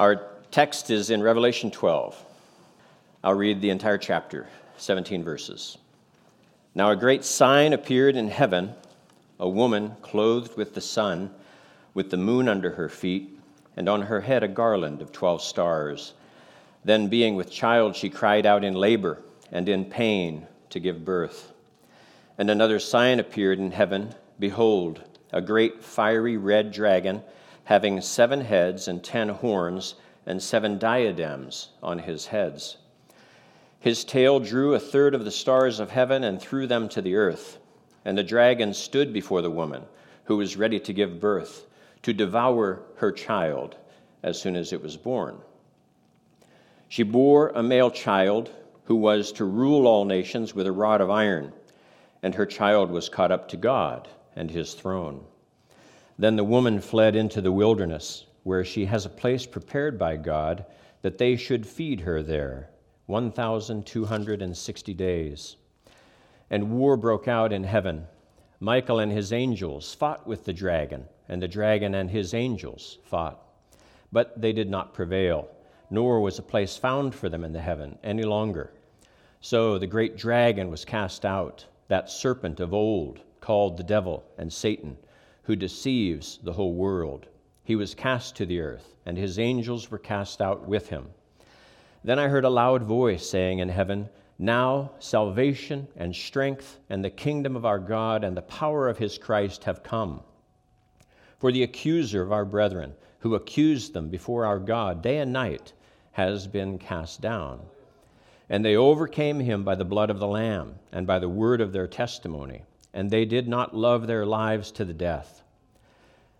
Our text is in Revelation 12. I'll read the entire chapter, 17 verses. Now a great sign appeared in heaven, a woman clothed with the sun, with the moon under her feet, and on her head a garland of 12 stars. Then being with child, she cried out in labor and in pain to give birth. And another sign appeared in heaven. Behold, a great fiery red dragon, having 7 heads and 10 horns, and 7 diadems on his heads. His tail drew 1/3 of the stars of heaven and threw them to the earth. And the dragon stood before the woman, who was ready to give birth, to devour her child as soon as it was born. She bore a male child who was to rule all nations with a rod of iron, and her child was caught up to God and his throne. Then the woman fled into the wilderness, where she has a place prepared by God, that they should feed her there 1,260 days. And war broke out in heaven. Michael and his angels fought with the dragon, and the dragon and his angels fought. But they did not prevail, nor was a place found for them in the heaven any longer. So the great dragon was cast out, that serpent of old, called the devil and Satan, who deceives the whole world. He was cast to the earth, and his angels were cast out with him. Then I heard a loud voice saying in heaven, "Now salvation and strength and the kingdom of our God and the power of his Christ have come. For the accuser of our brethren, who accused them before our God day and night, has been cast down. And they overcame him by the blood of the Lamb and by the word of their testimony, and they did not love their lives to the death.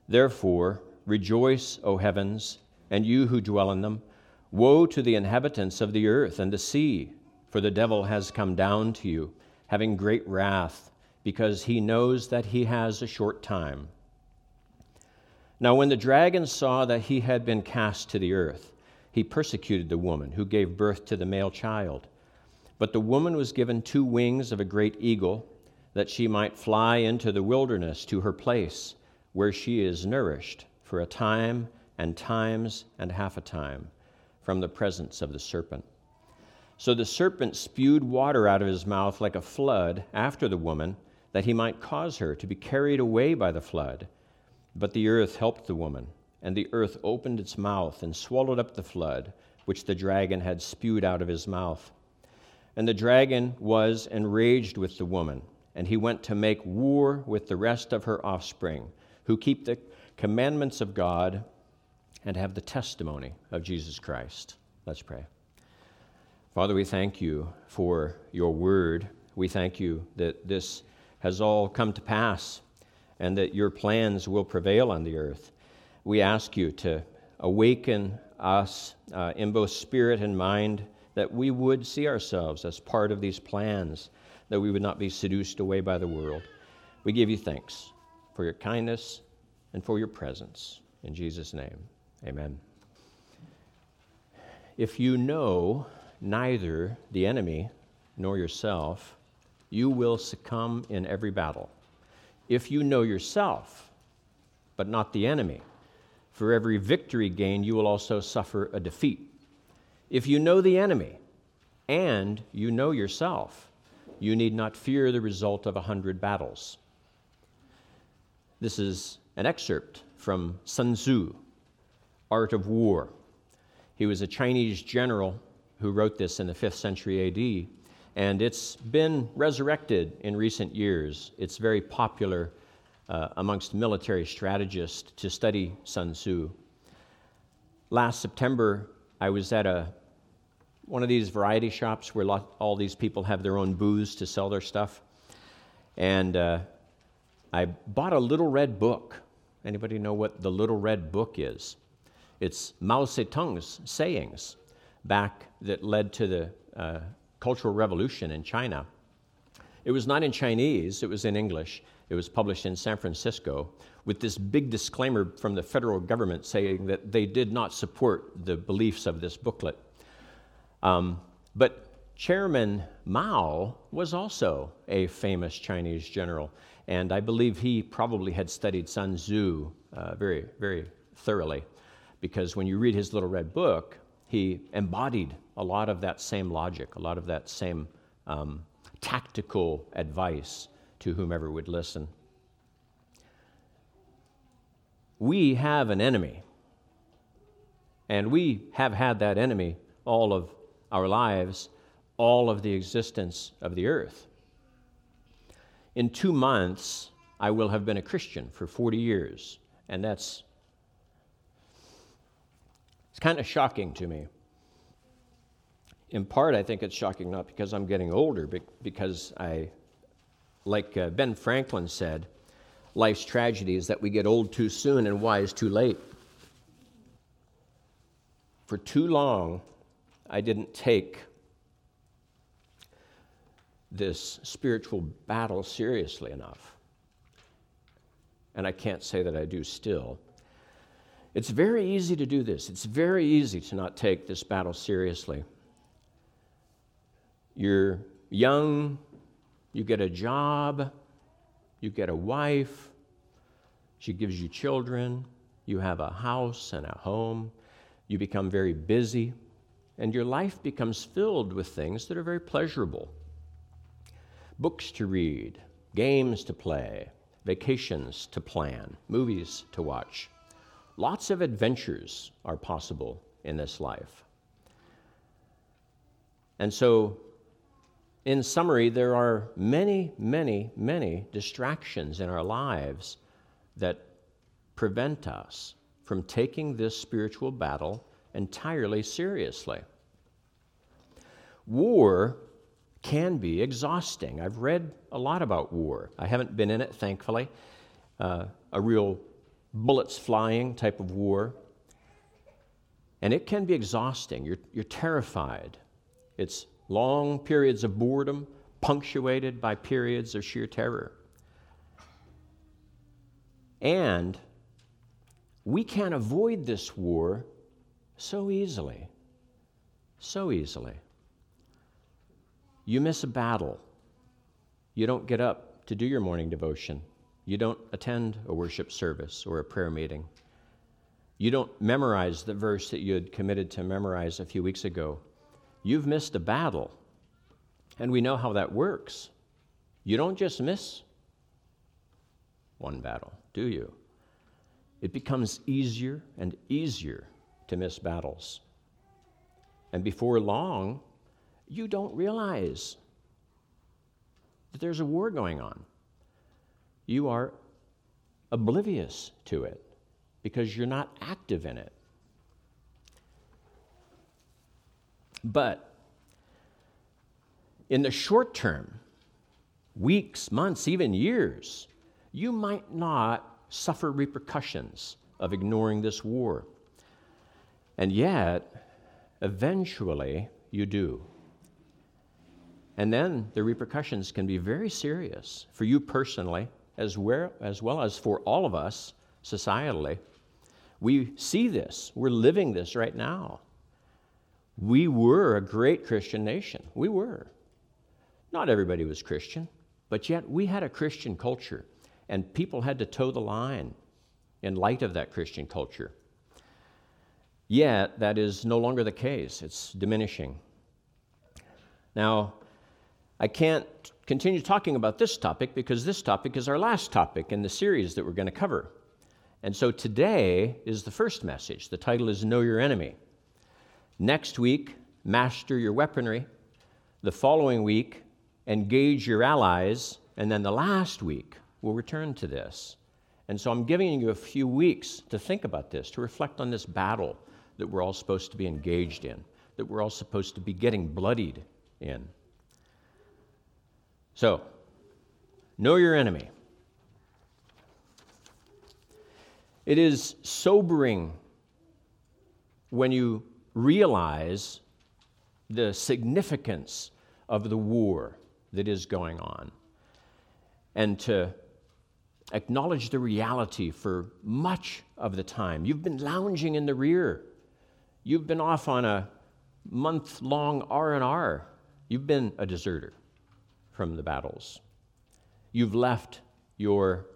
Therefore, rejoice, O heavens, and you who dwell in them. Woe to the inhabitants of the earth and the sea, for the devil has come down to you, having great wrath, because he knows that he has a short time." Now when the dragon saw that he had been cast to the earth, he persecuted the woman who gave birth to the male child. But the woman was given 2 wings of a great eagle, that she might fly into the wilderness to her place, where she is nourished for a time and times and half a time from the presence of the serpent. So the serpent spewed water out of his mouth like a flood after the woman, that he might cause her to be carried away by the flood. But the earth helped the woman, and the earth opened its mouth and swallowed up the flood, which the dragon had spewed out of his mouth. And the dragon was enraged with the woman, and he went to make war with the rest of her offspring, who keep the commandments of God and have the testimony of Jesus Christ. Let's pray. Father, we thank you for your word. We thank you that this has all come to pass and that your plans will prevail on the earth. We ask you to awaken us in both spirit and mind, that we would see ourselves as part of these plans, that we would not be seduced away by the world. We give you thanks for your kindness and for your presence. In Jesus' name, amen. If you know neither the enemy nor yourself, you will succumb in every battle. If you know yourself, but not the enemy, for every victory gained, you will also suffer a defeat. If you know the enemy and you know yourself, you need not fear the result of 100 battles. This is an excerpt from Sun Tzu, Art of War. He was a Chinese general who wrote this in the 5th century A.D., and it's been resurrected in recent years. It's very popular amongst military strategists to study Sun Tzu. Last September, I was at one of these variety shops where all these people have their own booths to sell their stuff, and I bought a little red book. Anybody know what the little red book is? It's Mao Zedong's sayings back that led to the Cultural Revolution in China. It was not in Chinese, it was in English. It was published in San Francisco with this big disclaimer from the federal government saying that they did not support the beliefs of this booklet. But Chairman Mao was also a famous Chinese general, and I believe he probably had studied Sun Tzu very, very thoroughly. because when you read his little red book, he embodied a lot of that same logic, a lot of that same tactical advice to whomever would listen. We have an enemy, and we have had that enemy all of our lives, all of the existence of the earth. In 2 months, I will have been a Christian for 40 years, and it's kind of shocking to me. In part, I think it's shocking not because I'm getting older, but because like Ben Franklin said, life's tragedy is that we get old too soon and wise too late. For too long, I didn't take this spiritual battle seriously enough. And I can't say that I do still. It's very easy to do this. It's very easy to not take this battle seriously. You're young, you get a job, you get a wife, she gives you children, you have a house and a home, you become very busy, and your life becomes filled with things that are very pleasurable. Books to read, games to play, vacations to plan, movies to watch. Lots of adventures are possible in this life. And so, in summary, there are many, many, many distractions in our lives that prevent us from taking this spiritual battle entirely seriously. War can be exhausting. I've read a lot about war. I haven't been in it, thankfully, a real bullets flying type of war. And it can be exhausting. You're terrified. It's long periods of boredom, punctuated by periods of sheer terror. And we can't avoid this war so easily, so easily. You miss a battle. You don't get up to do your morning devotion. You don't attend a worship service or a prayer meeting. You don't memorize the verse that you had committed to memorize a few weeks ago. You've missed a battle, and we know how that works. You don't just miss one battle, do you? It becomes easier and easier to miss battles. And before long, you don't realize that there's a war going on. You are oblivious to it because you're not active in it. But in the short term, weeks, months, even years, you might not suffer repercussions of ignoring this war. And yet, eventually, you do. And then the repercussions can be very serious for you personally, as well as for all of us societally. We see this. We're living this right now. We were a great Christian nation. We were. Not everybody was Christian, but yet we had a Christian culture, and people had to toe the line in light of that Christian culture. Yet that is no longer the case. It's diminishing. Now, I can't continue talking about this topic because this topic is our last topic in the series that we're going to cover. And so today is the first message. The title is Know Your Enemy. Next week, Master Your Weaponry. The following week, Engage Your Allies. And then the last week, we'll return to this. And so I'm giving you a few weeks to think about this, to reflect on this battle that we're all supposed to be engaged in, that we're all supposed to be getting bloodied in. So, know your enemy. It is sobering when you realize the significance of the war that is going on, and to acknowledge the reality for much of the time. You've been lounging in the rear. You've been off on a month-long R&R. You've been a deserter from the battles. You've left your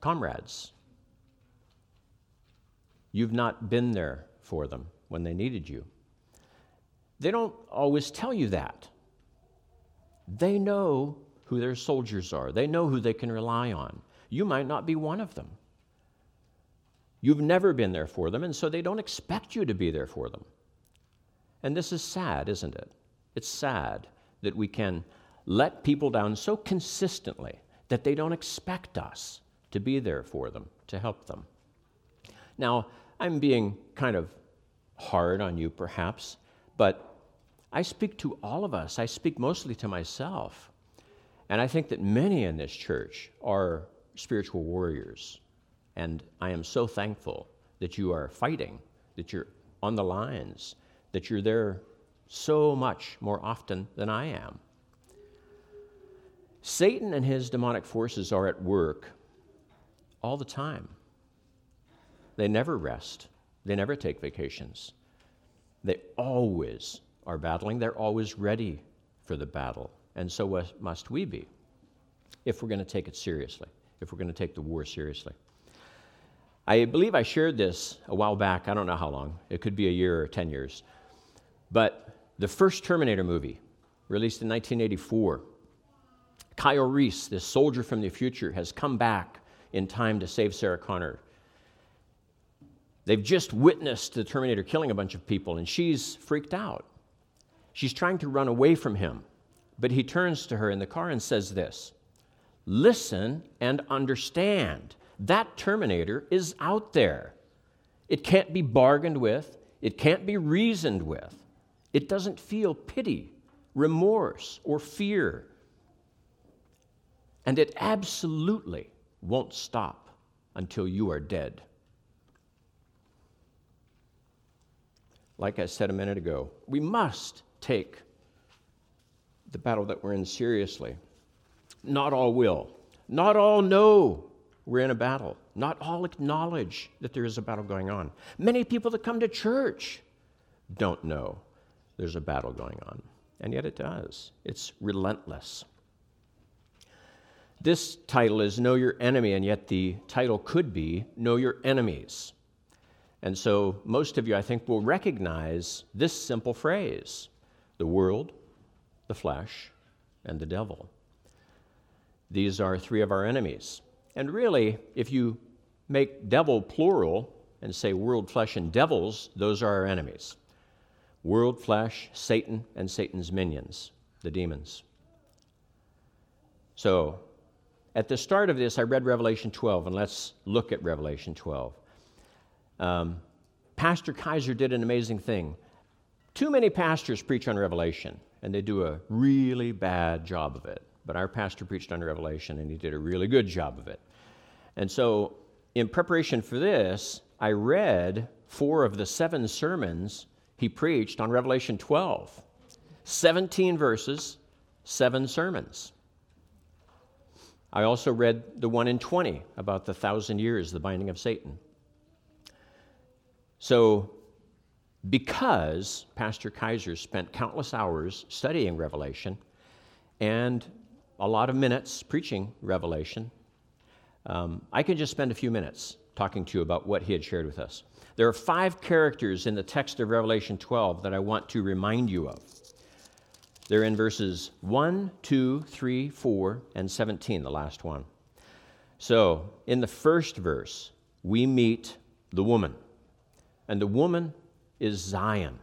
comrades. You've not been there for them when they needed you. They don't always tell you that. They know who their soldiers are. They know who they can rely on. You might not be one of them. You've never been there for them, and so they don't expect you to be there for them. And this is sad, isn't it? It's sad that we can let people down so consistently that they don't expect us to be there for them, to help them. Now, I'm being kind of hard on you, perhaps, but I speak to all of us. I speak mostly to myself. And I think that many in this church are spiritual warriors. And I am so thankful that you are fighting, that you're on the lines, that you're there so much more often than I am. Satan and his demonic forces are at work all the time. They never rest. They never take vacations. They always are battling. They're always ready for the battle. And so must we be, if we're going to take it seriously, if we're going to take the war seriously. I believe I shared this a while back. I don't know how long. It could be a year or 10 years. But the first Terminator movie, released in 1984, Kyle Reese, this soldier from the future, has come back in time to save Sarah Connor. They've just witnessed the Terminator killing a bunch of people, and she's freaked out. She's trying to run away from him, but he turns to her in the car and says this, "Listen and understand. That Terminator is out there. It can't be bargained with. It can't be reasoned with. It doesn't feel pity, remorse, or fear. And it absolutely won't stop until you are dead." Like I said a minute ago, we must take the battle that we're in seriously. Not all will. Not all know we're in a battle. Not all acknowledge that there is a battle going on. Many people that come to church don't know there's a battle going on, and yet it does. It's relentless. This title is Know Your Enemy, and yet the title could be Know Your Enemies. And so most of you, I think, will recognize this simple phrase, the world, the flesh, and the devil. These are three of our enemies. And really, if you make devil plural and say world, flesh, and devils, those are our enemies. World, flesh, Satan, and Satan's minions, the demons. So at the start of this, I read Revelation 12, and let's look at Revelation 12. Pastor Kaiser did an amazing thing. Too many pastors preach on Revelation, and they do a really bad job of it. But our pastor preached on Revelation, and he did a really good job of it. And so in preparation for this, I read 4 of the 7 sermons he preached on Revelation 12. 17 verses, 7 sermons. I also read the one in 20 about the 1,000 years, the binding of Satan. So because Pastor Kaiser spent countless hours studying Revelation and a lot of minutes preaching Revelation, I can just spend a few minutes talking to you about what he had shared with us. There are 5 characters in the text of Revelation 12 that I want to remind you of. They're in verses 1, 2, 3, 4, and 17, the last one. So in the first verse, we meet the woman. And the woman is Zion.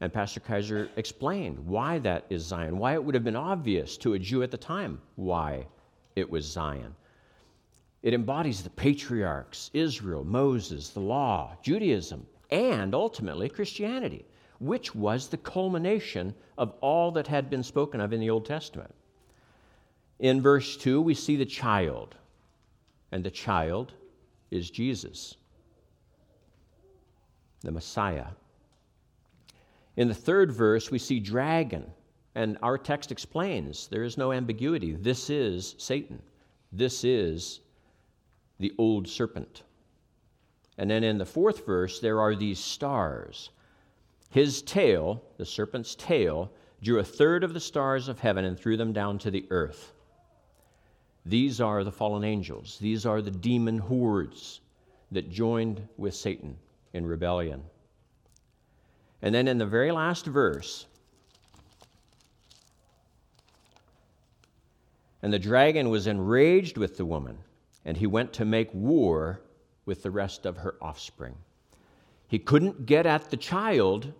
And Pastor Kaiser explained why that is Zion, why it would have been obvious to a Jew at the time why it was Zion. It embodies the patriarchs, Israel, Moses, the law, Judaism, and ultimately Christianity, which was the culmination of all that had been spoken of in the Old Testament. In verse 2, we see the child, and the child is Jesus, the Messiah. In the third verse, we see dragon, and our text explains there is no ambiguity. This is Satan. This is the old serpent. And then in the fourth verse, there are these stars. His tail, the serpent's tail, drew a third of the stars of heaven and threw them down to the earth. These are the fallen angels. These are the demon hordes that joined with Satan in rebellion And then in the very last verse, and the dragon was enraged with the woman, and he went to make war with the rest of her offspring. He couldn't get at the child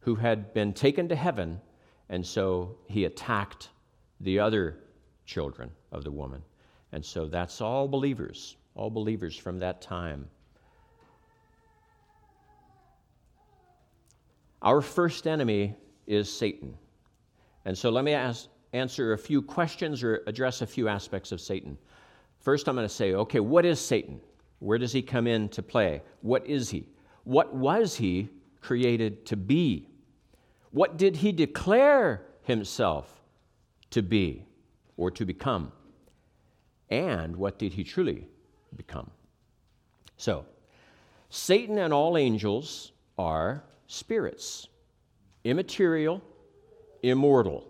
who had been taken to heaven, and so he attacked the other children of the woman. And so that's all believers from that time. Our first enemy is Satan. And so let me answer a few questions or address a few aspects of Satan. First, I'm going to say, okay, what is Satan? Where does he come into play? What is he? What was he created to be? What did he declare himself to be or to become? And what did he truly become? So, Satan and all angels are spirits, immaterial, immortal.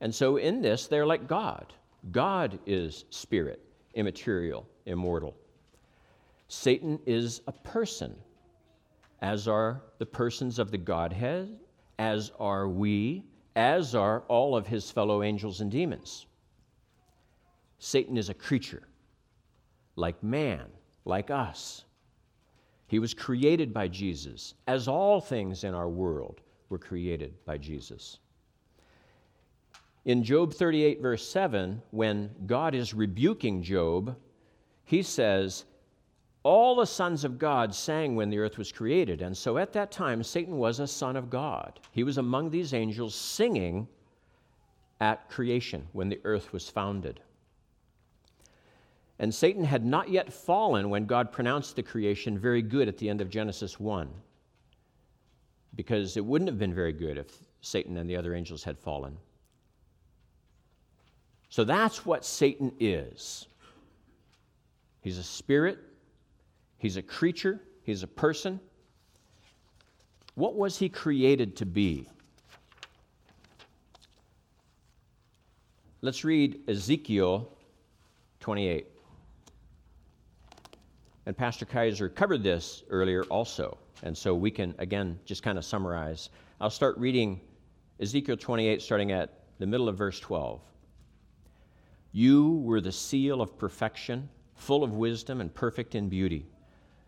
And so in this, they're like God. God is spirit, immaterial, immortal. Satan is a person, as are the persons of the Godhead, as are we, as are all of his fellow angels and demons. Satan is a creature, like man, like us. He was created by Jesus, as all things in our world were created by Jesus. In Job 38, verse 7, when God is rebuking Job, he says, all the sons of God sang when the earth was created. And so at that time, Satan was a son of God. He was among these angels singing at creation when the earth was founded. And Satan had not yet fallen when God pronounced the creation very good at the end of Genesis 1, because it wouldn't have been very good if Satan and the other angels had fallen. So that's what Satan is. He's a spirit. He's a creature. He's a person. What was he created to be? Let's read Ezekiel 28. And Pastor Kaiser covered this earlier also. And so we can, again, just kind of summarize. I'll start reading Ezekiel 28, starting at the middle of verse 12. You were the seal of perfection, full of wisdom and perfect in beauty.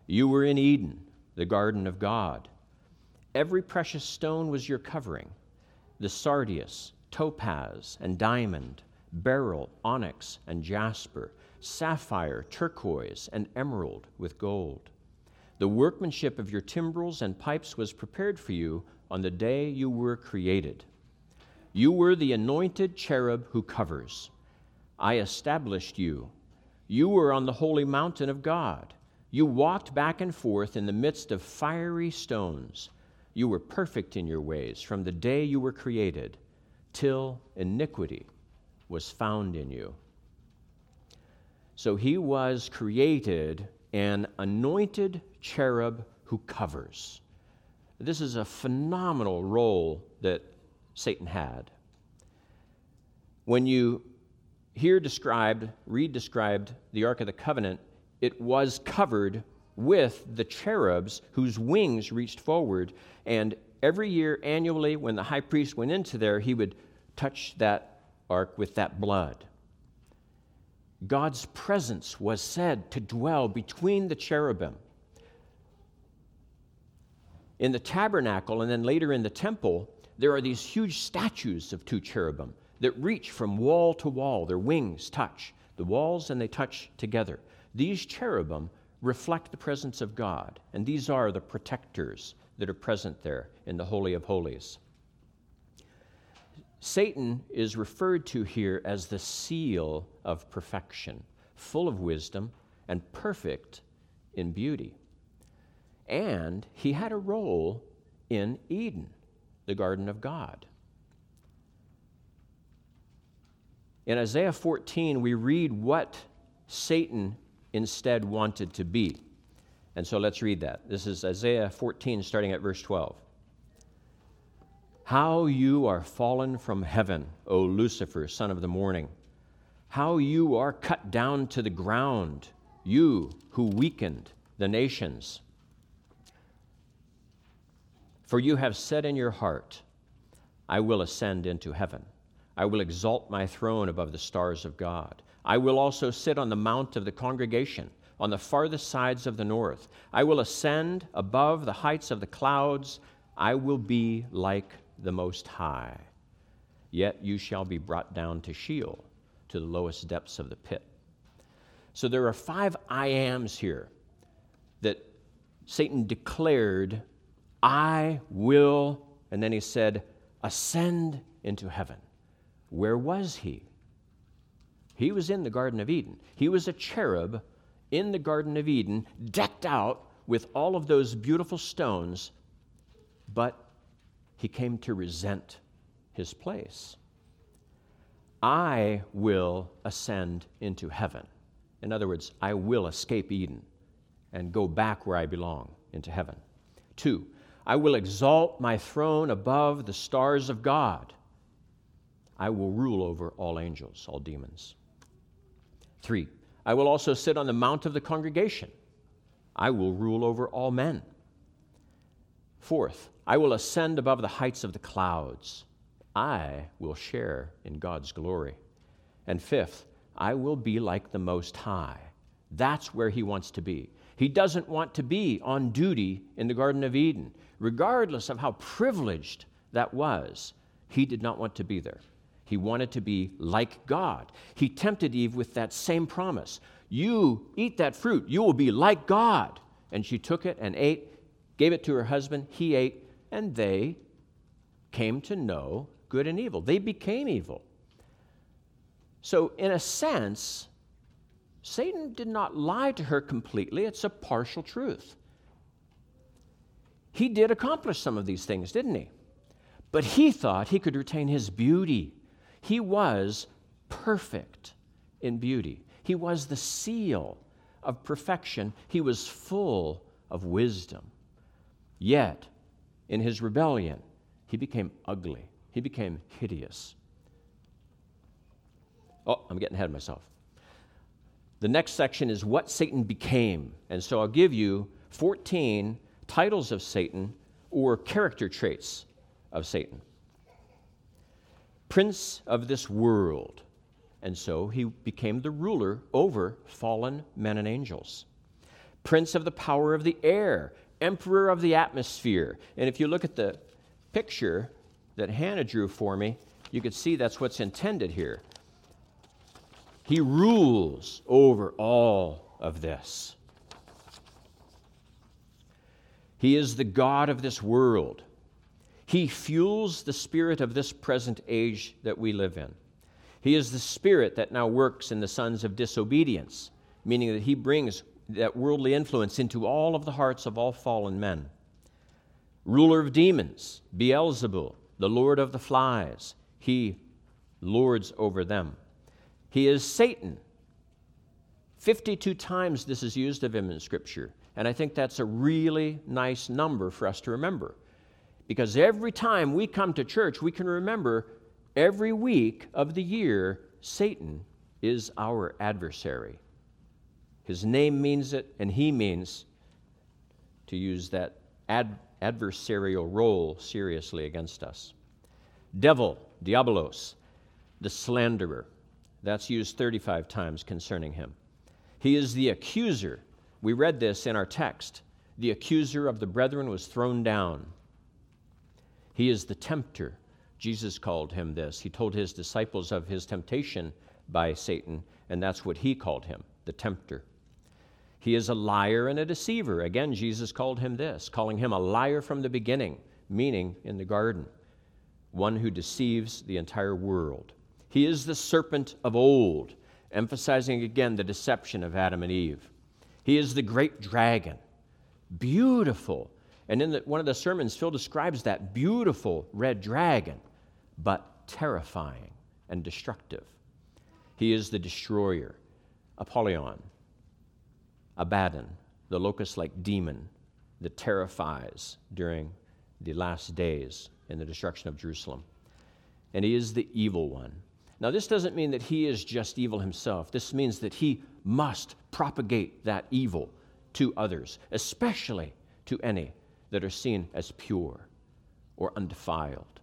You were in Eden, the garden of God. Every precious stone was your covering, the sardius, topaz, and diamond, beryl, onyx, and jasper, sapphire, turquoise, and emerald with gold. The workmanship of your timbrels and pipes was prepared for you on the day you were created. You were the anointed cherub who covers. I established you. You were on the holy mountain of God. You walked back and forth in the midst of fiery stones. You were perfect in your ways from the day you were created, till iniquity was found in you. So he was created an anointed cherub who covers. This is a phenomenal role that Satan had. When you read described the Ark of the Covenant, it was covered with the cherubs whose wings reached forward, and every year annually when the high priest went into there, he would touch that ark with that blood. God's presence was said to dwell between the cherubim. In the tabernacle and then later in the temple, there are these huge statues of two cherubim that reach from wall to wall. Their wings touch the walls and they touch together. These cherubim reflect the presence of God, and these are the protectors that are present there in the Holy of Holies. Satan is referred to here as the seal of perfection, full of wisdom and perfect in beauty. And he had a role in Eden, the garden of God. In Isaiah 14, we read what Satan instead wanted to be. And so let's read that. This is Isaiah 14, starting at verse 12. How you are fallen from heaven, O Lucifer, son of the morning. How you are cut down to the ground, you who weakened the nations. For you have said in your heart, I will ascend into heaven. I will exalt my throne above the stars of God. I will also sit on the mount of the congregation, on the farthest sides of the north. I will ascend above the heights of the clouds. I will be like the Most High. Yet you shall be brought down to Sheol, to the lowest depths of the pit. So there are five I ams here that Satan declared, I will, and then he said, ascend into heaven. Where was he? He was in the Garden of Eden. He was a cherub in the Garden of Eden, decked out with all of those beautiful stones, but he came to resent his place. I will ascend into heaven. In other words, I will escape Eden and go back where I belong, into heaven. 2, I will exalt my throne above the stars of God. I will rule over all angels, all demons. 3, I will also sit on the mount of the congregation. I will rule over all men. 4, I will ascend above the heights of the clouds. I will share in God's glory. And 5, I will be like the Most High. That's where he wants to be. He doesn't want to be on duty in the Garden of Eden. Regardless of how privileged that was, he did not want to be there. He wanted to be like God. He tempted Eve with that same promise. You eat that fruit, you will be like God. And she took it and ate, gave it to her husband, he ate, and they came to know good and evil. They became evil. So in a sense, Satan did not lie to her completely. It's a partial truth. He did accomplish some of these things, didn't he? But he thought he could retain his beauty. He was perfect in beauty. He was the seal of perfection. He was full of wisdom. Yet, in his rebellion, he became ugly. He became hideous. Oh, I'm getting ahead of myself. The next section is what Satan became. And so I'll give you 14 titles of Satan or character traits of Satan. Prince of this world. And so he became the ruler over fallen men and angels. Prince of the power of the air. Emperor of the atmosphere. And if you look at the picture that Hannah drew for me, you could see that's what's intended here. He rules over all of this. He is the God of this world. He fuels the spirit of this present age that we live in. He is the spirit that now works in the sons of disobedience, meaning that he brings that worldly influence into all of the hearts of all fallen men. Ruler of demons, Beelzebul, the Lord of the flies, he lords over them. He is Satan. 52 times this is used of him in Scripture, and I think that's a really nice number for us to remember, because every time we come to church, we can remember every week of the year, Satan is our adversary. His name means it, and he means to use that adversarial role seriously against us. Devil, diabolos, the slanderer. That's used 35 times concerning him. He is the accuser. We read this in our text. The accuser of the brethren was thrown down. He is the tempter. Jesus called him this. He told his disciples of his temptation by Satan, and that's what he called him, the tempter. He is a liar and a deceiver. Again, Jesus called him this, calling him a liar from the beginning, meaning in the garden, one who deceives the entire world. He is the serpent of old, emphasizing again the deception of Adam and Eve. He is the great dragon, beautiful. And in one of the sermons, Phil describes that beautiful red dragon, but terrifying and destructive. He is the destroyer, Apollyon, Abaddon, the locust-like demon that terrifies during the last days in the destruction of Jerusalem. And he is the evil one. Now, this doesn't mean that he is just evil himself. This means that he must propagate that evil to others, especially to any that are seen as pure. or undefiled.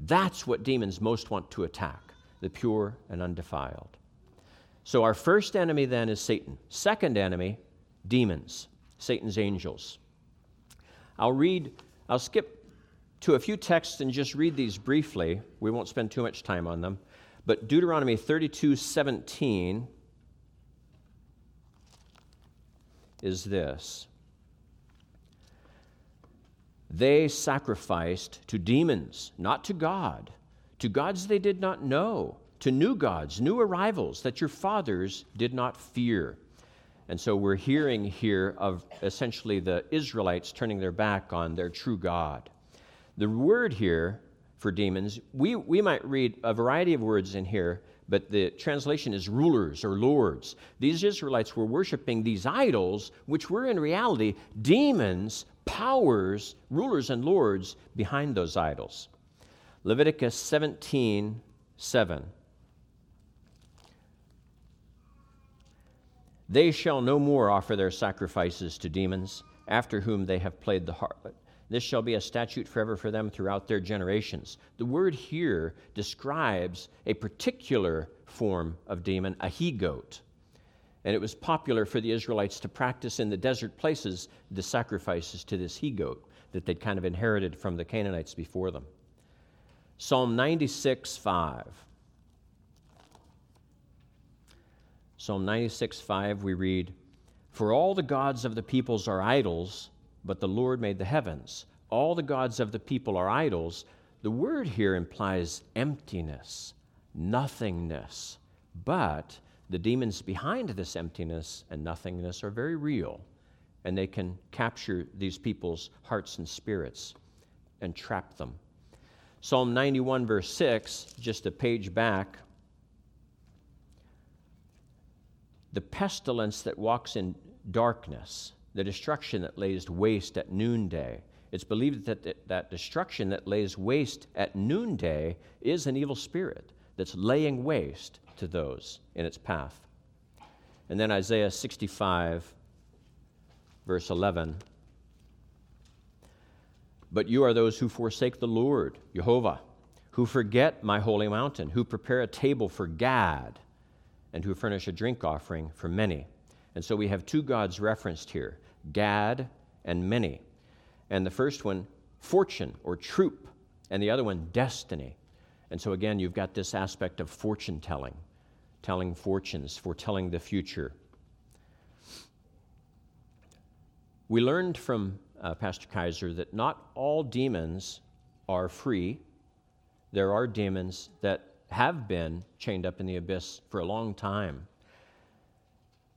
That's what demons most want to attack, the pure and undefiled. So our first enemy then is Satan. Second enemy, demons, Satan's angels. I'll skip to a few texts and just read these briefly. We won't spend too much time on them. But Deuteronomy 32:17 is this. They sacrificed to demons, not to God, to gods they did not know, to new gods, new arrivals that your fathers did not fear. And so we're hearing here of essentially the Israelites turning their back on their true God. The word here for demons, we might read a variety of words in here, but the translation is rulers or lords. These Israelites were worshiping these idols, which were in reality demons, powers, rulers, and lords behind those idols. Leviticus 17:7. They shall no more offer their sacrifices to demons, after whom they have played the harlot. This shall be a statute forever for them throughout their generations. The word here describes a particular form of demon, a he-goat. And it was popular for the Israelites to practice in the desert places the sacrifices to this he-goat that they'd kind of inherited from the Canaanites before them. Psalm 96:5. Psalm 96:5 we read, "For all the gods of the peoples are idols, but the Lord made the heavens." All the gods of the people are idols. The word here implies emptiness, nothingness, but the demons behind this emptiness and nothingness are very real, and they can capture these people's hearts and spirits and trap them. Psalm 91:6, just a page back. The pestilence that walks in darkness, the destruction that lays waste at noonday. It's believed that that destruction that lays waste at noonday is an evil spirit that's laying waste to those in its path. And then Isaiah 65:11. But you are those who forsake the Lord, Jehovah, who forget my holy mountain, who prepare a table for Gad, and who furnish a drink offering for many. And so we have two gods referenced here, Gad and many. And the first one, fortune or troop, and the other one, destiny. And so again, you've got this aspect of fortune-telling, telling fortunes, foretelling the future. We learned from Pastor Kaiser that not all demons are free. There are demons that have been chained up in the abyss for a long time.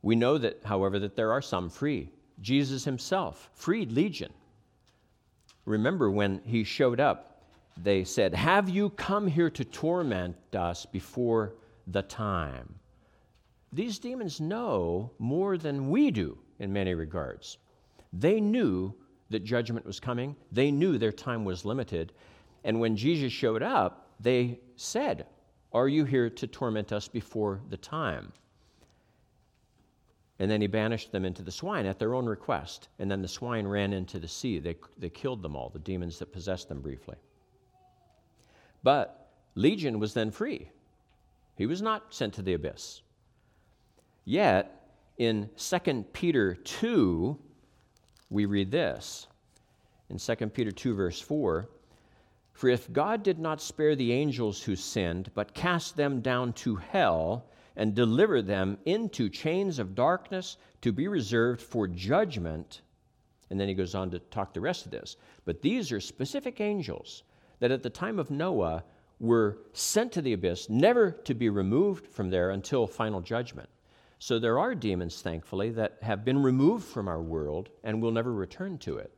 We know that, however, that there are some free. Jesus himself freed Legion. Remember when he showed up, they said, "Have you come here to torment us before the time?" These demons know more than we do in many regards. They knew that judgment was coming. They knew their time was limited. And when Jesus showed up, they said, "Are you here to torment us before the time?" And then he banished them into the swine at their own request. And then the swine ran into the sea. They killed them all, the demons that possessed them briefly. But Legion was then free. He was not sent to the abyss. Yet, in 2 Peter 2, we read this. In 2 Peter 2:4, "For if God did not spare the angels who sinned, but cast them down to hell and delivered them into chains of darkness to be reserved for judgment," and then he goes on to talk the rest of this, but these are specific angels that at the time of Noah were sent to the abyss, never to be removed from there until final judgment. So there are demons, thankfully, that have been removed from our world and will never return to it.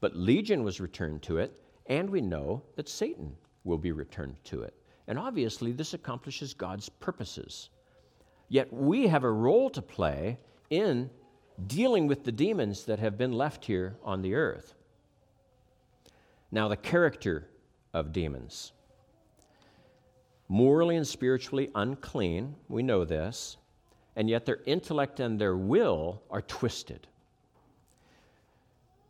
But Legion was returned to it, and we know that Satan will be returned to it. And obviously, this accomplishes God's purposes. Yet we have a role to play in dealing with the demons that have been left here on the earth. Now, the character of demons. Morally and spiritually unclean, we know this, and yet their intellect and their will are twisted.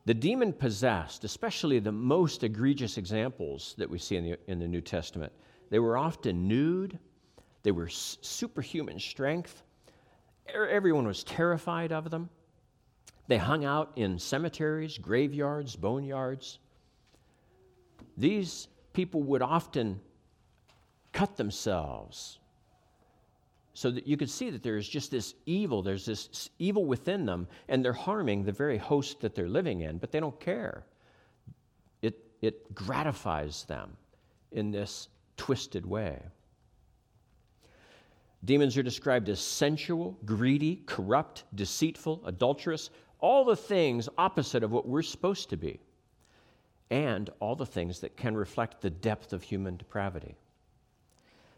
The demon-possessed, especially the most egregious examples that we see in the New Testament, they were often nude, they were superhuman strength, everyone was terrified of them. They hung out in cemeteries, graveyards, boneyards. These people would often cut themselves so that you could see that there is just this evil, there's this evil within them, and they're harming the very host that they're living in, but they don't care. It gratifies them in this twisted way. Demons are described as sensual, greedy, corrupt, deceitful, adulterous, all the things opposite of what we're supposed to be, and all the things that can reflect the depth of human depravity.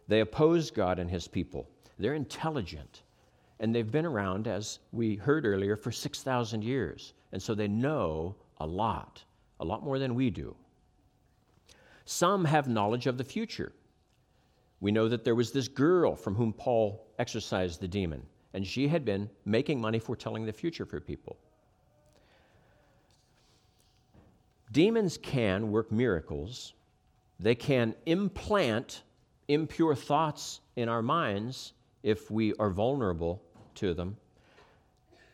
They oppose God and his people. They're intelligent, and they've been around, as we heard earlier, for 6,000 years, and so they know a lot more than we do. Some have knowledge of the future. We know that there was this girl from whom Paul exorcised the demon, and she had been making money foretelling the future for people. Demons can work miracles. They can implant impure thoughts in our minds if we are vulnerable to them.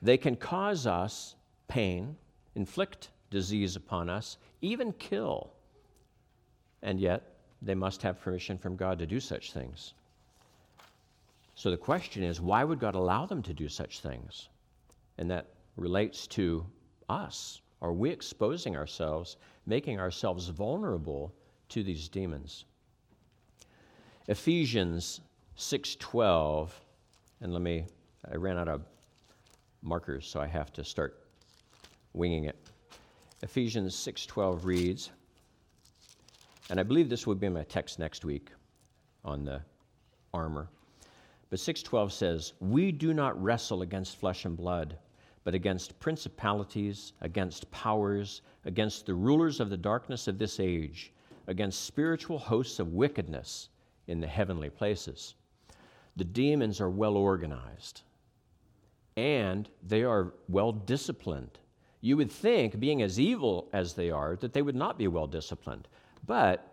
They can cause us pain, inflict disease upon us, even kill. And yet, they must have permission from God to do such things. So the question is, why would God allow them to do such things? And that relates to us. Are we exposing ourselves, making ourselves vulnerable to these demons? Ephesians 6:12, and I ran out of markers, so I have to start winging it. Ephesians 6:12 reads, and I believe this would be my text next week on the armor. But 6:12 says, "We do not wrestle against flesh and blood, but against principalities, against powers, against the rulers of the darkness of this age, against spiritual hosts of wickedness in the heavenly places." The demons are well organized, and they are well disciplined. You would think, being as evil as they are, that they would not be well disciplined. But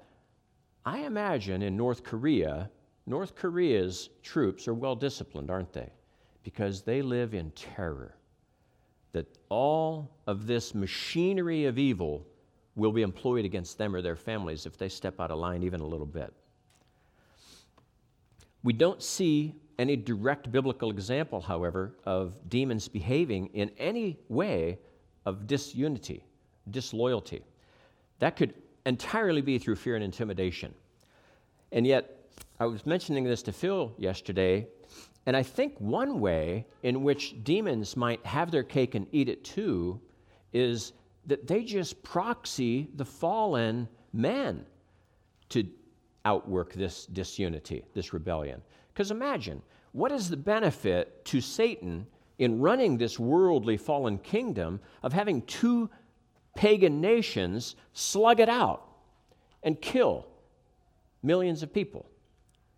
I imagine in North Korea's troops are well disciplined, aren't they? Because they live in terror that all of this machinery of evil will be employed against them or their families if they step out of line even a little bit. We don't see any direct biblical example, however, of demons behaving in any way of disunity, disloyalty. That could entirely be through fear and intimidation. And yet, I was mentioning this to Phil yesterday, and I think one way in which demons might have their cake and eat it too is that they just proxy the fallen men to outwork this disunity, this rebellion. Because imagine, what is the benefit to Satan in running this worldly fallen kingdom of having two pagan nations slug it out and kill millions of people?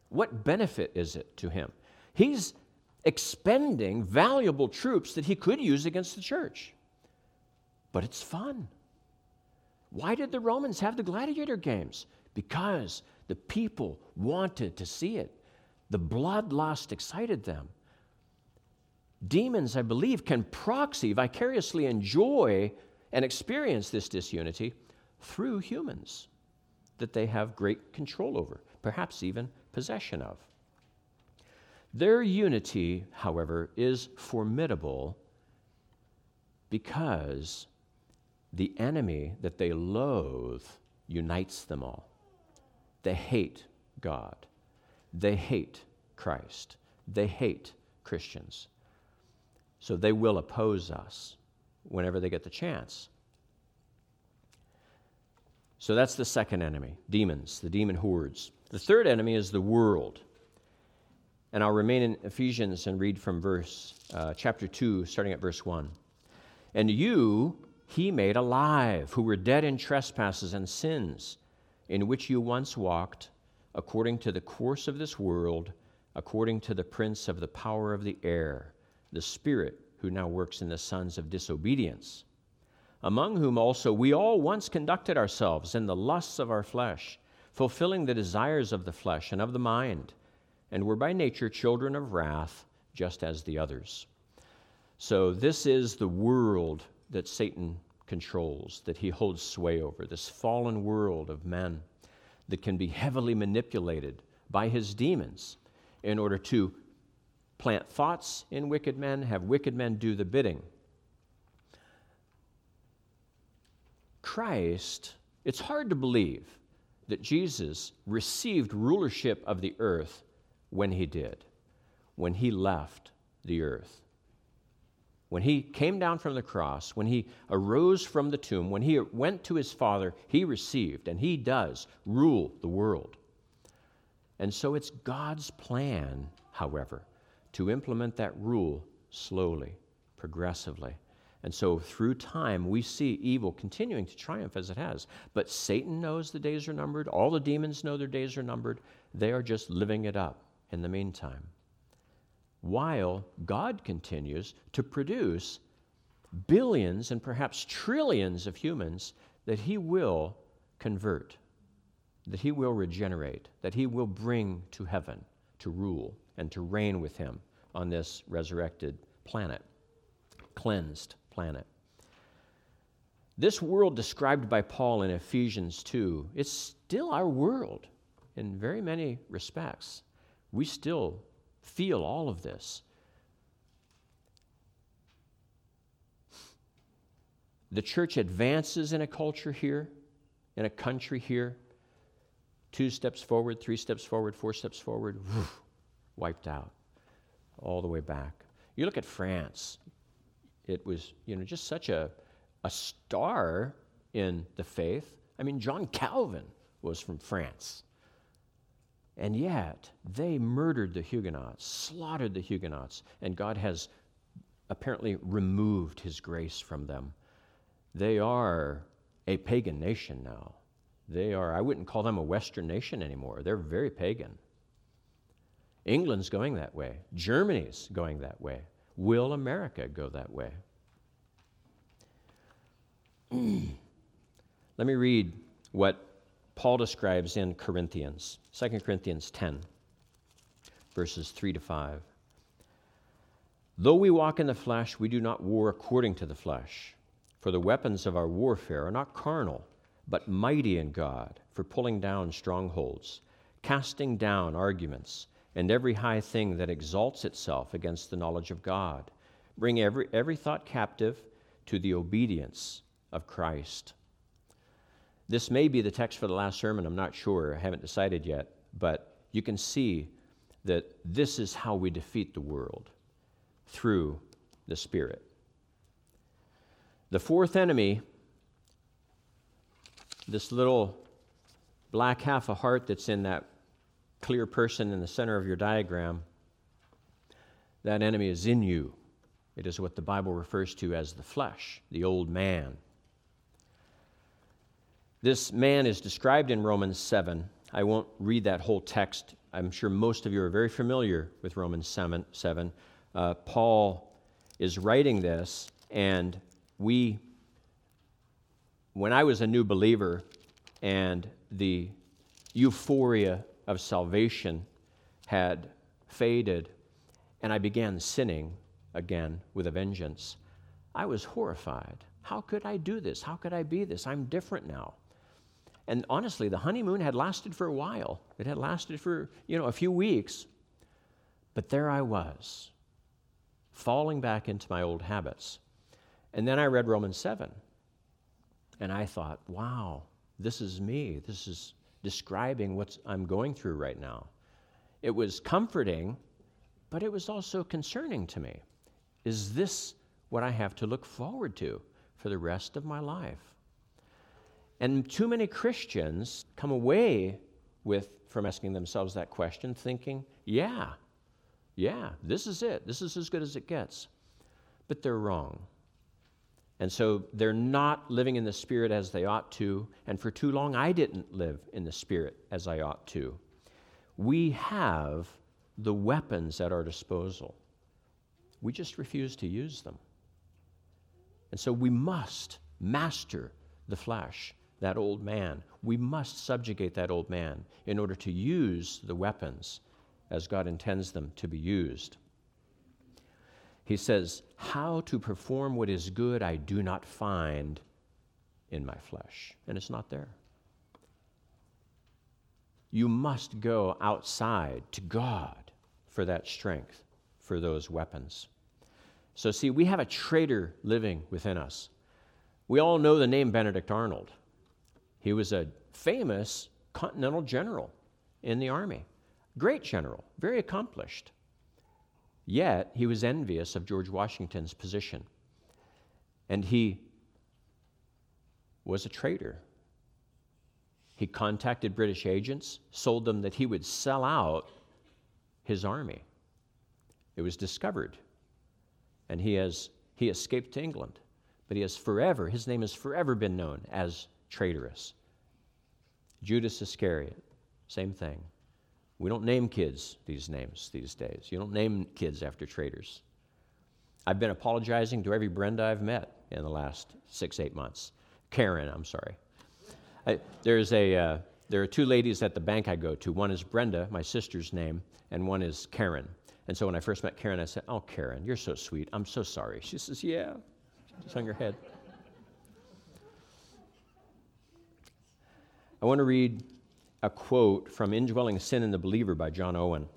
What benefit is it to him? He's expending valuable troops that he could use against the church. But it's fun. Why did the Romans have the gladiator games? Because the people wanted to see it. The bloodlust excited them. Demons, I believe, can proxy, vicariously enjoy and experience this disunity through humans that they have great control over, perhaps even possession of. Their unity, however, is formidable because the enemy that they loathe unites them all. They hate God. They hate Christ. They hate Christians. So they will oppose us whenever they get the chance. So that's the second enemy, demons, the demon hordes. The third enemy is the world. And I'll remain in Ephesians and read from chapter 2, starting at verse 1. "And you he made alive, who were dead in trespasses and sins, in which you once walked, according to the course of this world, according to the prince of the power of the air, the spirit who now works in the sons of disobedience, among whom also we all once conducted ourselves in the lusts of our flesh, fulfilling the desires of the flesh and of the mind, and were by nature children of wrath, just as the others. So this is the world that Satan controls, that he holds sway over, this fallen world of men that can be heavily manipulated by his demons in order to plant thoughts in wicked men, have wicked men do the bidding. Christ, it's hard to believe that Jesus received rulership of the earth when he did, when he left the earth. When he came down from the cross, when he arose from the tomb, when he went to his Father, he received, and he does, rule the world. And so it's God's plan, however, to implement that rule slowly, progressively. And so through time, we see evil continuing to triumph as it has. But Satan knows the days are numbered. All the demons know their days are numbered. They are just living it up in the meantime, while God continues to produce billions and perhaps trillions of humans that he will convert, that he will regenerate, that he will bring to heaven to rule and to reign with him on this resurrected planet, cleansed planet. This world described by Paul in Ephesians 2, it's still our world in very many respects. We still feel all of this. The church advances in a culture here, in a country here. 2 steps forward, 3 steps forward, 4 steps forward, wiped out, all the way back. You look at France. It was, just such a star in the faith. I mean, John Calvin was from France. And yet, they murdered the Huguenots, slaughtered the Huguenots, and God has apparently removed his grace from them. They are a pagan nation now. I wouldn't call them a Western nation anymore. They're very pagan. England's going that way. Germany's going that way. Will America go that way? Let me read what Paul describes in Corinthians, 2 Corinthians 10, verses 3-5. Though we walk in the flesh, we do not war according to the flesh. For the weapons of our warfare are not carnal, but mighty in God, for pulling down strongholds, casting down arguments, and every high thing that exalts itself against the knowledge of God. Bring every thought captive to the obedience of Christ. This may be the text for the last sermon. I'm not sure. I haven't decided yet. But you can see that this is how we defeat the world, through the Spirit. The fourth enemy, this little black half a heart that's in that clear person in the center of your diagram, that enemy is in you. It is what the Bible refers to as the flesh, the old man. This man is described in Romans 7. I won't read that whole text. I'm sure most of you are very familiar with Romans 7. Paul is writing this, and when I was a new believer and the euphoria of salvation had faded and I began sinning again with a vengeance, I was horrified. How could I do this? How could I be this? I'm different now. And honestly, the honeymoon had lasted for a while. It had lasted for, a few weeks. But there I was, falling back into my old habits. And then I read Romans 7. And I thought, wow, this is me. This is describing what I'm going through right now. It was comforting, but it was also concerning to me. Is this what I have to look forward to for the rest of my life? And too many Christians come away from asking themselves that question, thinking, yeah, this is it. This is as good as it gets. But they're wrong. And so they're not living in the Spirit as they ought to. And for too long, I didn't live in the Spirit as I ought to. We have the weapons at our disposal. We just refuse to use them. And so we must master the flesh, that old man. We must subjugate that old man in order to use the weapons as God intends them to be used. He says, how to perform what is good I do not find in my flesh. And it's not there. You must go outside to God for that strength, for those weapons. So see, we have a traitor living within us. We all know the name Benedict Arnold. He was a famous continental general in the army. Great general, very accomplished. Yet he was envious of George Washington's position. And he was a traitor. He contacted British agents, sold them that he would sell out his army. It was discovered. And he escaped to England. But his name has forever been known as traitorous. Judas Iscariot, same thing. We don't name kids these names these days. You don't name kids after traitors. I've been apologizing to every Brenda I've met in the last 6-8 months. Karen, I'm sorry. There are two ladies at the bank I go to. One is Brenda, my sister's name, and one is Karen. And so when I first met Karen, I said, "Oh, Karen, you're so sweet. I'm so sorry." She says, "Yeah." She just hung her head. I want to read a quote from Indwelling Sin in the Believer by John Owen.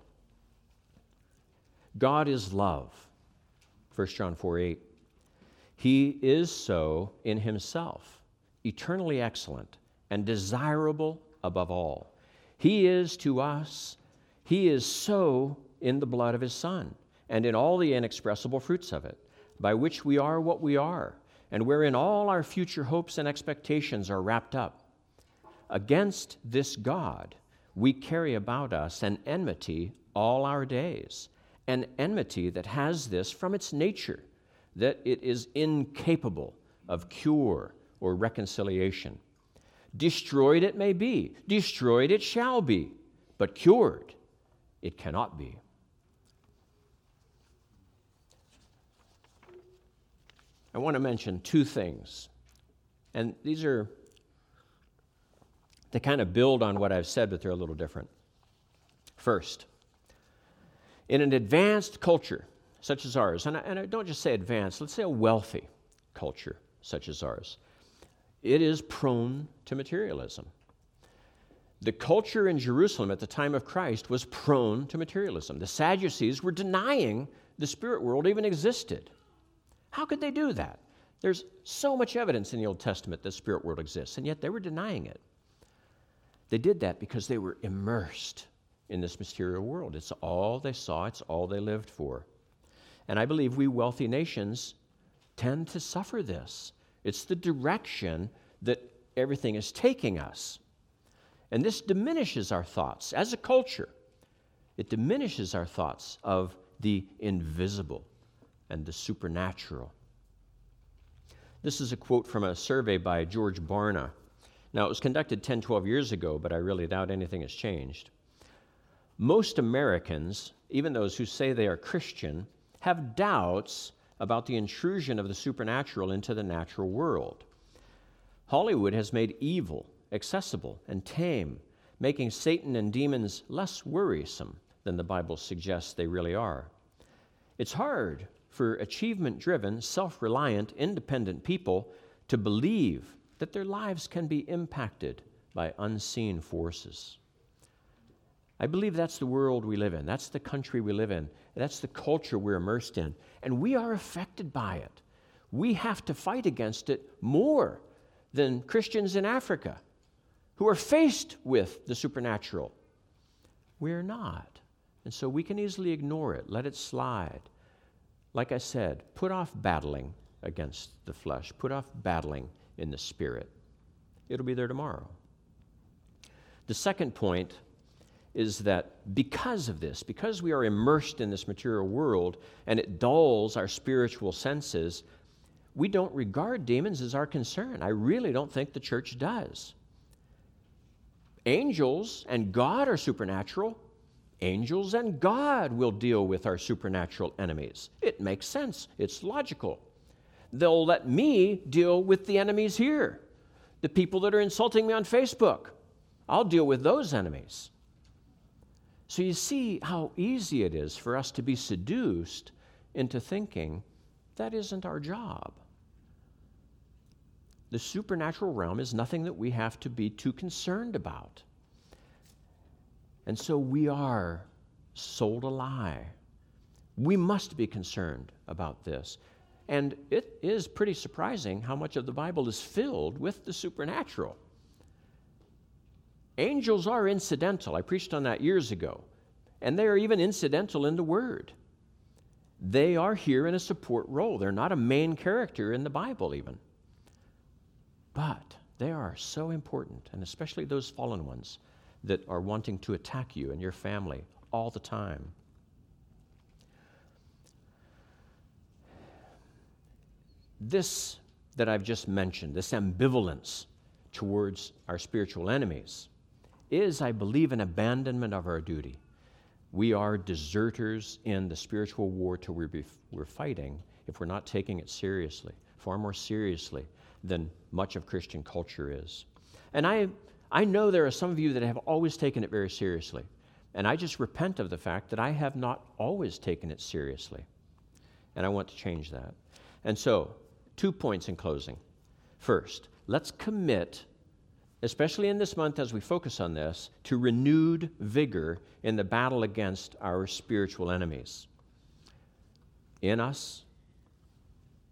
God is love, 1 John 4:8. He is so in himself, eternally excellent and desirable above all. He is to us, he is so in the blood of his Son and in all the inexpressible fruits of it, by which we are what we are, and wherein all our future hopes and expectations are wrapped up. Against this God, we carry about us an enmity all our days, an enmity that has this from its nature, that it is incapable of cure or reconciliation. Destroyed it may be, destroyed it shall be, but cured it cannot be. I want to mention two things, and these are, they kind of build on what I've said, but they're a little different. First, in an advanced culture such as ours, and I don't just say advanced, let's say a wealthy culture such as ours, it is prone to materialism. The culture in Jerusalem at the time of Christ was prone to materialism. The Sadducees were denying the spirit world even existed. How could they do that? There's so much evidence in the Old Testament that the spirit world exists, and yet they were denying it. They did that because they were immersed in this mysterious world. It's all they saw. It's all they lived for. And I believe we wealthy nations tend to suffer this. It's the direction that everything is taking us. And this diminishes our thoughts as a culture. It diminishes our thoughts of the invisible and the supernatural. This is a quote from a survey by George Barna. Now, it was conducted 10, 12 years ago, but I really doubt anything has changed. Most Americans, even those who say they are Christian, have doubts about the intrusion of the supernatural into the natural world. Hollywood has made evil accessible and tame, making Satan and demons less worrisome than the Bible suggests they really are. It's hard for achievement-driven, self-reliant, independent people to believe that their lives can be impacted by unseen forces. I believe that's the world we live in. That's the country we live in. That's the culture we're immersed in. And we are affected by it. We have to fight against it more than Christians in Africa who are faced with the supernatural. We're not. And so we can easily ignore it, let it slide. Like I said, put off battling against the flesh. Put off battling in the spirit. It'll be there tomorrow. The second point is that because of this, because we are immersed in this material world and it dulls our spiritual senses, we don't regard demons as our concern. I really don't think the church does. Angels and God are supernatural. Angels and God will deal with our supernatural enemies. It makes sense. It's logical. they'll let me deal with the enemies here. The people that are insulting me on Facebook, I'll deal with those enemies. So you see how easy it is for us to be seduced into thinking that isn't our job. The supernatural realm is nothing that we have to be too concerned about. And so we are sold a lie. We must be concerned about this. And it is pretty surprising how much of the Bible is filled with the supernatural. Angels are incidental. I preached on that years ago. And they are even incidental in the Word. They are here in a support role. They're not a main character in the Bible even. But they are so important, and especially those fallen ones that are wanting to attack you and your family all the time. This that I've just mentioned, this ambivalence towards our spiritual enemies, is, I believe, an abandonment of our duty. We are deserters in the spiritual war till we're fighting if we're not taking it seriously, far more seriously than much of Christian culture is. And I know there are some of you that have always taken it very seriously, and I just repent of the fact that I have not always taken it seriously, and I want to change that. And so, 2 points in closing. First, let's commit, especially in this month as we focus on this, to renewed vigor in the battle against our spiritual enemies in us,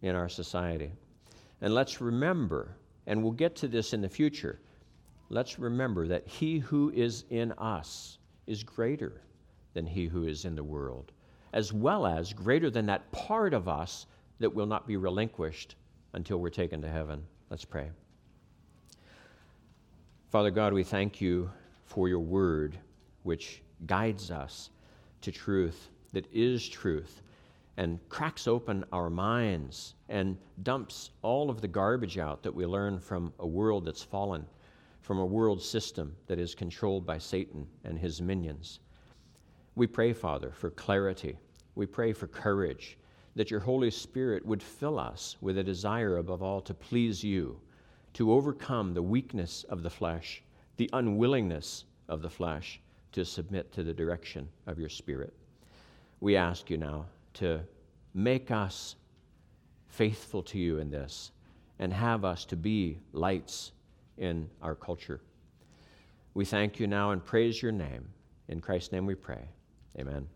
in our society. And let's remember, and we'll get to this in the future, let's remember that he who is in us is greater than he who is in the world, as well as greater than that part of us that will not be relinquished until we're taken to heaven. Let's pray. Father God, we thank you for your word, which guides us to truth that is truth and cracks open our minds and dumps all of the garbage out that we learn from a world that's fallen, from a world system that is controlled by Satan and his minions. We pray, Father, for clarity. We pray for courage, that your Holy Spirit would fill us with a desire above all to please you, to overcome the weakness of the flesh, the unwillingness of the flesh, to submit to the direction of your Spirit. We ask you now to make us faithful to you in this and have us to be lights in our culture. We thank you now and praise your name. In Christ's name we pray. Amen.